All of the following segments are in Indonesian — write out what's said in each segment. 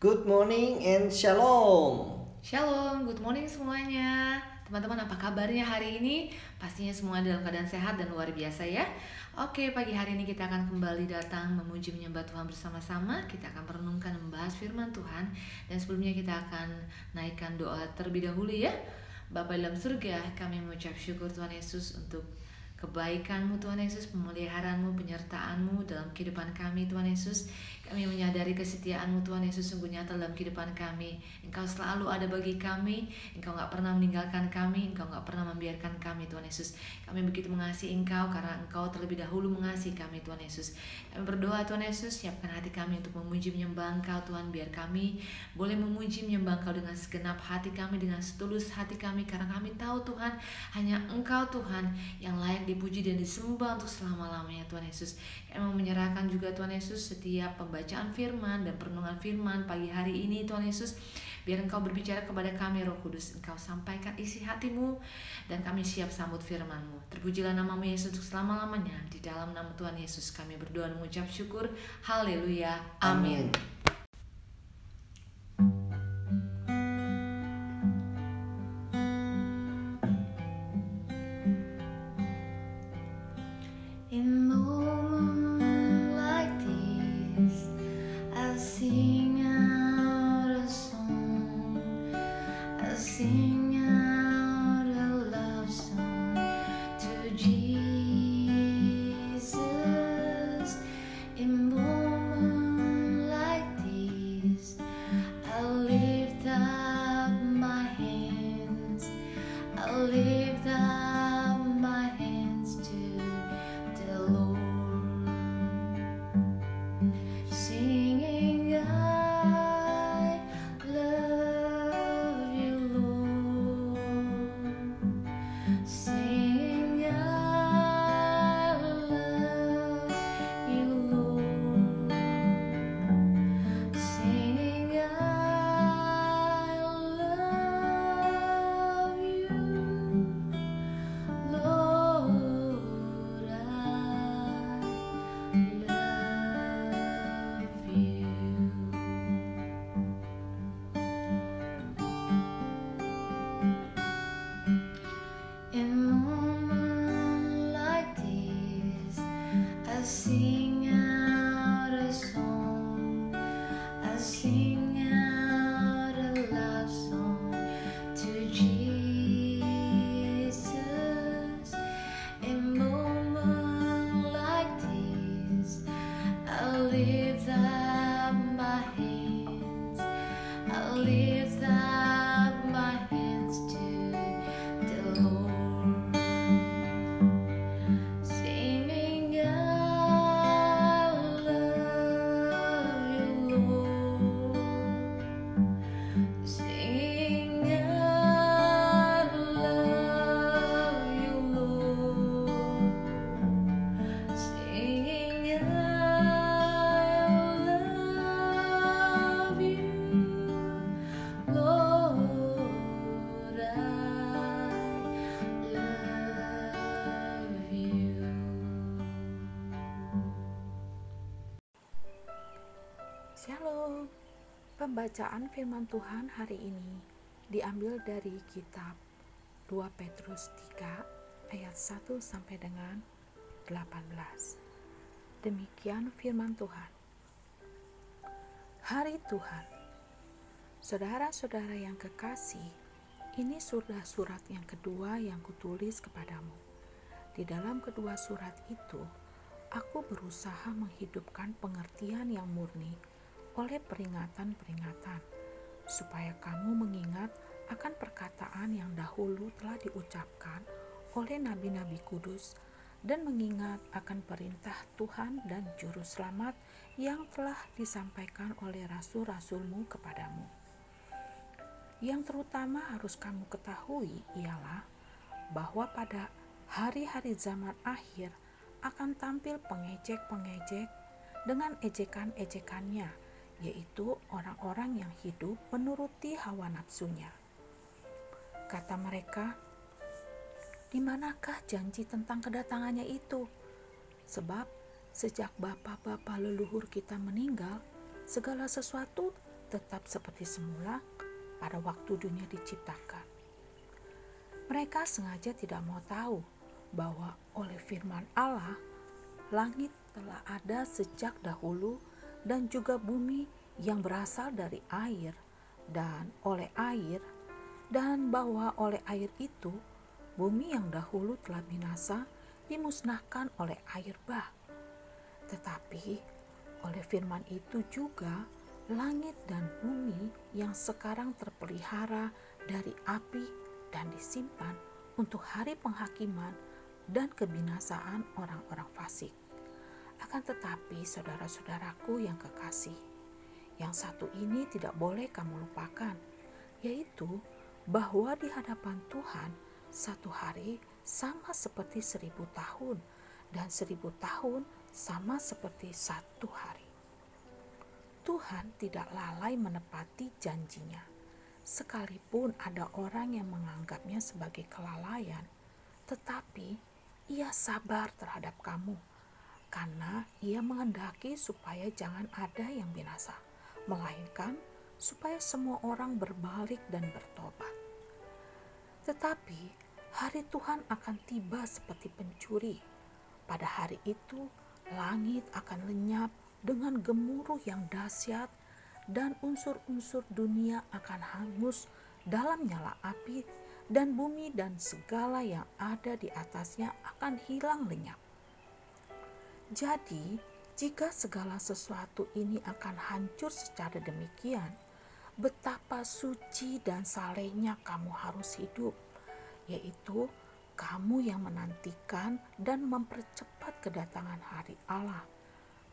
Good morning and shalom. Shalom, good morning semuanya. Teman-teman apa kabarnya hari ini? Pastinya semua dalam keadaan sehat dan luar biasa ya. Oke, pagi hari ini kita akan kembali datang memuji menyembah Tuhan bersama-sama. Kita akan merenungkan membahas firman Tuhan. Dan sebelumnya kita akan naikkan doa terlebih dahulu ya. Bapa dalam surga, kami mengucap syukur Tuhan Yesus untuk kebaikan-Mu Tuhan Yesus, pemeliharaan-Mu, penyertaan-Mu dalam kehidupan kami Tuhan Yesus. Kami menyadari kesetiaan-Mu Tuhan Yesus sungguh nyata dalam kehidupan kami. Engkau selalu ada bagi kami, Engkau gak pernah meninggalkan kami, Engkau gak pernah membiarkan kami Tuhan Yesus. Kami begitu mengasihi Engkau karena Engkau terlebih dahulu mengasihi kami Tuhan Yesus. Kami berdoa Tuhan Yesus, siapkan hati kami untuk memuji menyembah Engkau Tuhan. Biar kami boleh memuji menyembah Engkau dengan segenap hati kami, dengan setulus hati kami. Karena kami tahu Tuhan, hanya Engkau Tuhan yang layak dipuji dan disembah untuk selama-lamanya Tuhan Yesus. Kami menyerahkan juga Tuhan Yesus setiap pembacaan firman dan perenungan firman pagi hari ini Tuhan Yesus. Biar Engkau berbicara kepada kami Roh Kudus, Engkau sampaikan isi hatimu dan kami siap sambut firman-Mu. Terpujilah namamu Yesus untuk selama-lamanya. Di dalam nama Tuhan Yesus kami berdoa dan mengucap syukur. Haleluya, amin. Shalom. Pembacaan firman Tuhan hari ini diambil dari kitab 2 Petrus 3 ayat 1 sampai dengan 18. Demikian firman Tuhan. Hari Tuhan. Saudara-saudara yang kekasih, ini sudah surat yang kedua yang kutulis kepadamu. Di dalam kedua surat itu, aku berusaha menghidupkan pengertian yang murni oleh peringatan-peringatan, supaya kamu mengingat akan perkataan yang dahulu telah diucapkan oleh nabi-nabi kudus dan mengingat akan perintah Tuhan dan Juru Selamat yang telah disampaikan oleh rasul-rasulmu kepadamu. Yang terutama harus kamu ketahui ialah bahwa pada hari-hari zaman akhir akan tampil pengejek-pengejek dengan ejekan-ejekannya, yaitu orang-orang yang hidup menuruti hawa nafsunya. Kata mereka, di manakah janji tentang kedatangannya itu? Sebab sejak bapa-bapa leluhur kita meninggal, segala sesuatu tetap seperti semula pada waktu dunia diciptakan. Mereka sengaja tidak mau tahu bahwa oleh firman Allah, langit telah ada sejak dahulu dan juga bumi yang berasal dari air dan oleh air, dan bahwa oleh air itu bumi yang dahulu telah binasa dimusnahkan oleh air bah. Tetapi oleh firman itu juga langit dan bumi yang sekarang terpelihara dari api dan disimpan untuk hari penghakiman dan kebinasaan orang-orang fasik. Akan tetapi saudara-saudaraku yang kekasih, yang satu ini tidak boleh kamu lupakan, yaitu bahwa di hadapan Tuhan satu hari sama seperti 1000 tahun dan 1000 tahun sama seperti 1 hari. Tuhan tidak lalai menepati janjinya, sekalipun ada orang yang menganggapnya sebagai kelalaian, tetapi Ia sabar terhadap kamu karena Ia menghendaki supaya jangan ada yang binasa, melainkan supaya semua orang berbalik dan bertobat. Tetapi hari Tuhan akan tiba seperti pencuri. Pada hari itu, langit akan lenyap dengan gemuruh yang dahsyat dan unsur-unsur dunia akan hangus dalam nyala api, dan bumi dan segala yang ada di atasnya akan hilang lenyap. Jadi, jika segala sesuatu ini akan hancur secara demikian, betapa suci dan salehnya kamu harus hidup, yaitu kamu yang menantikan dan mempercepat kedatangan hari Allah.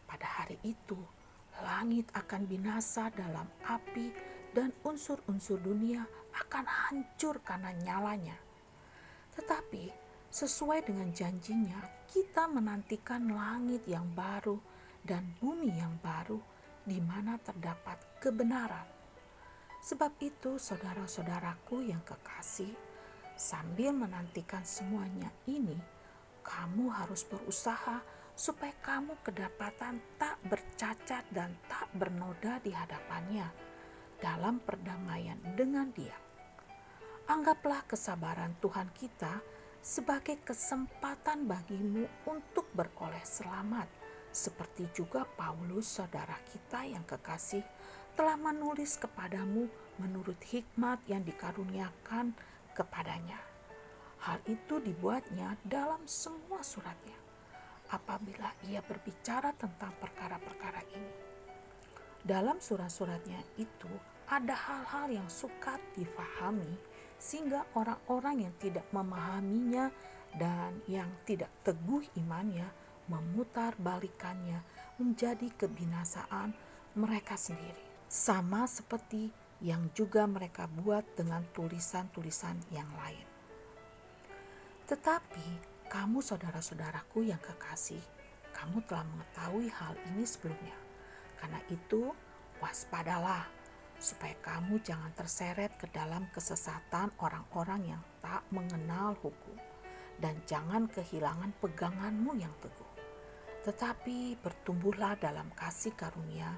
Pada hari itu, langit akan binasa dalam api dan unsur-unsur dunia akan hancur karena nyalanya. Tetapi, sesuai dengan janjinya, kita menantikan langit yang baru dan bumi yang baru di mana terdapat kebenaran. Sebab itu, saudara-saudaraku yang kekasih, sambil menantikan semuanya ini, kamu harus berusaha supaya kamu kedapatan tak bercacat dan tak bernoda di hadapannya dalam perdamaian dengan Dia. Anggaplah kesabaran Tuhan kita sebagai kesempatan bagimu untuk beroleh selamat, seperti juga Paulus saudara kita yang kekasih telah menulis kepadamu menurut hikmat yang dikaruniakan kepadanya. Hal itu dibuatnya dalam semua suratnya apabila ia berbicara tentang perkara-perkara ini. Dalam surat-suratnya itu ada hal-hal yang sukar difahami sehingga orang-orang yang tidak memahaminya dan yang tidak teguh imannya memutar balikannya menjadi kebinasaan mereka sendiri, sama seperti yang juga mereka buat dengan tulisan-tulisan yang lain. Tetapi kamu saudara-saudaraku yang kekasih, kamu telah mengetahui hal ini sebelumnya. Karena itu, waspadalah supaya kamu jangan terseret ke dalam kesesatan orang-orang yang tak mengenal hukum, dan jangan kehilangan peganganmu yang teguh. Tetapi bertumbuhlah dalam kasih karunia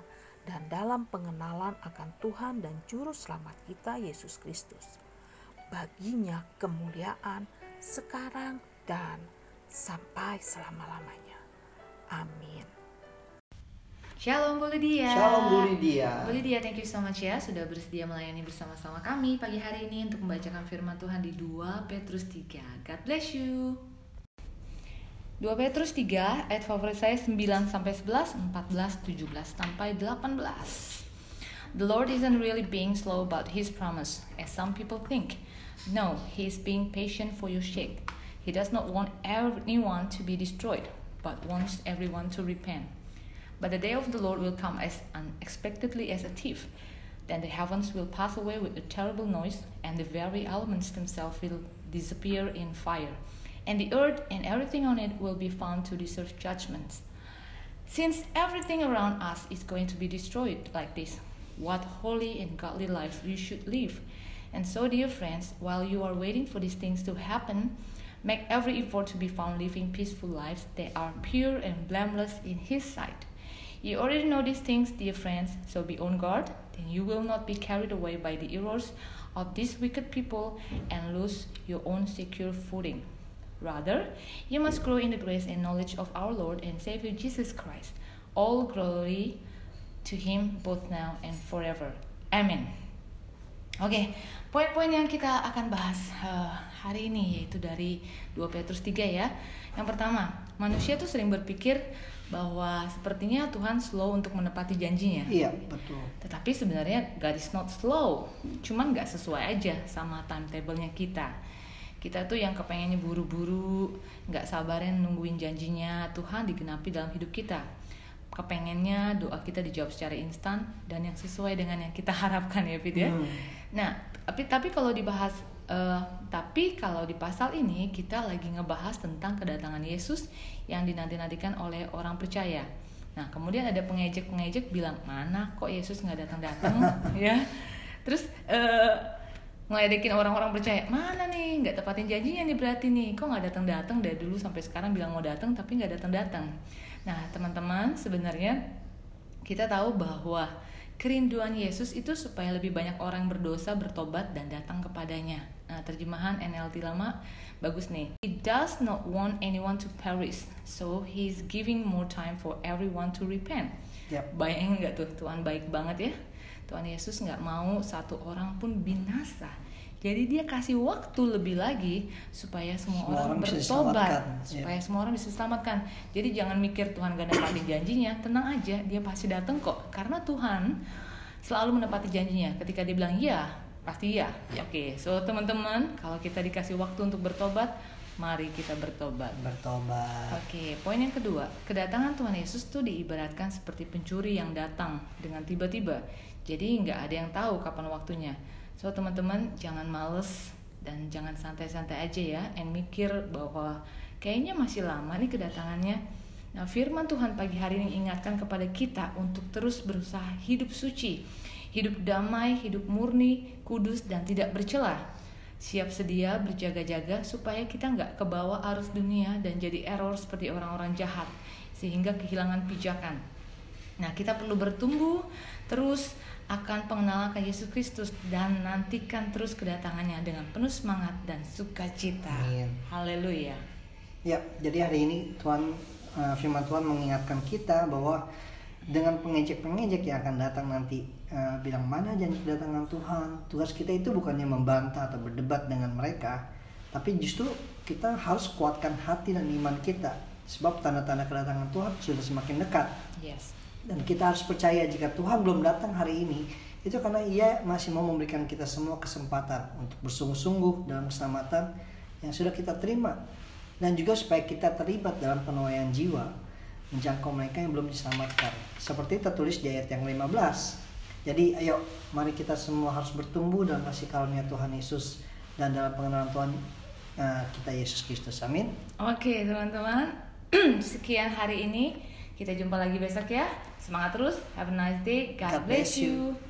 dan dalam pengenalan akan Tuhan dan Juru Selamat kita Yesus Kristus. Baginya kemuliaan sekarang dan sampai selama-lamanya. Amin. Shalom Bu Lydia. Shalom Bu Lydia. Bu Lydia, thank you so much ya sudah bersedia melayani bersama-sama kami pagi hari ini untuk membacakan firman Tuhan di 2 Petrus 3. God bless you. 2 Petrus 3, ayat favorit saya 9-11, 14-17-18. The Lord isn't really being slow about His promise, as some people think. No, He is being patient for your sake. He does not want anyone to be destroyed, but wants everyone to repent. But the day of the Lord will come as unexpectedly as a thief. Then the heavens will pass away with a terrible noise, and the very elements themselves will disappear in fire. And the earth and everything on it will be found to deserve judgments. Since everything around us is going to be destroyed like this, what holy and godly lives you should live. And so, dear friends, while you are waiting for these things to happen, make every effort to be found living peaceful lives that are pure and blameless in His sight. You already know these things, dear friends, so be on guard. then you will not be carried away by the errors of these wicked people and lose your own secure footing. Rather, you must grow in the grace and knowledge of our Lord and Savior Jesus Christ. All glory to Him both now and forever. Amen. Oke, poin-poin yang kita akan bahas hari ini yaitu dari 2 Petrus 3 ya. Yang pertama, manusia tuh sering berpikir bahwa sepertinya Tuhan slow untuk menepati janjinya. Iya, betul. Tetapi sebenarnya God is not slow, cuman gak sesuai aja sama timetable-nya kita. Kita tuh yang kepengennya buru-buru, gak sabaran nungguin janjinya Tuhan digenapi dalam hidup kita. Kepengennya doa kita dijawab secara instan dan yang sesuai dengan yang kita harapkan ya, Fit ya. Nah, tapi kalau dibahas tapi kalau di pasal ini kita lagi ngebahas tentang kedatangan Yesus yang dinanti-nantikan oleh orang percaya. Nah, kemudian ada pengejek-pengejek bilang, "Mana kok Yesus enggak datang-datang?" ya. Terus ngeledekin orang-orang percaya, mana nih nggak tepatin janjinya nih berarti nih, kok nggak datang-datang dari dulu sampai sekarang bilang mau datang tapi nggak datang-datang. Nah teman-teman, sebenarnya kita tahu bahwa kerinduan Yesus itu supaya lebih banyak orang berdosa bertobat dan datang kepadanya. Nah, terjemahan NLT lama bagus nih. He does not want anyone to perish, so he is giving more time for everyone to repent. Yep. Bayangin nggak tuh, Tuhan baik banget ya. Tuhan Yesus gak mau satu orang pun binasa. Jadi dia kasih waktu lebih lagi supaya semua orang bertobat. Supaya semua orang bisa diselamatkan. Jadi jangan mikir Tuhan gak nepatin janjinya. Tenang aja, dia pasti datang kok. Karena Tuhan selalu menepati janjinya. Ketika dia bilang iya, pasti iya. Oke, so teman-teman, kalau kita dikasih waktu untuk bertobat, mari kita bertobat. Oke, poin yang kedua, kedatangan Tuhan Yesus tuh diibaratkan seperti pencuri yang datang dengan tiba-tiba. Jadi nggak ada yang tahu kapan waktunya. So teman-teman, jangan males dan jangan santai-santai aja ya, and mikir bahwa kayaknya masih lama nih kedatangannya. Nah, firman Tuhan pagi hari ini ingatkan kepada kita untuk terus berusaha hidup suci, hidup damai, hidup murni, kudus dan tidak bercela. Siap sedia, berjaga-jaga supaya kita nggak kebawa arus dunia dan jadi error seperti orang-orang jahat sehingga kehilangan pijakan. Nah, kita perlu bertumbuh terus akan pengenalan ke Yesus Kristus dan nantikan terus kedatangannya dengan penuh semangat dan sukacita. Amin. Haleluya. Ya, jadi hari ini Tuhan firman Tuhan mengingatkan kita bahwa dengan pengejek-pengejek yang akan datang nanti, bilang mana janji kedatangan Tuhan. Tugas kita itu bukannya membantah atau berdebat dengan mereka, tapi justru kita harus kuatkan hati dan iman kita, sebab tanda-tanda kedatangan Tuhan sudah semakin dekat. Yes. Dan kita harus percaya jika Tuhan belum datang hari ini, itu karena Ia masih mau memberikan kita semua kesempatan untuk bersungguh-sungguh dalam keselamatan yang sudah kita terima, dan juga supaya kita terlibat dalam penuaian jiwa menjangkau mereka yang belum diselamatkan, seperti tertulis di ayat yang 15. Jadi ayo, mari kita semua harus bertumbuh dalam kasih karunia Tuhan Yesus dan dalam pengenalan Tuhan kita Yesus Kristus. Amin. Oke teman-teman, sekian hari ini. Kita jumpa lagi besok ya. Semangat terus. Have a nice day. God bless you.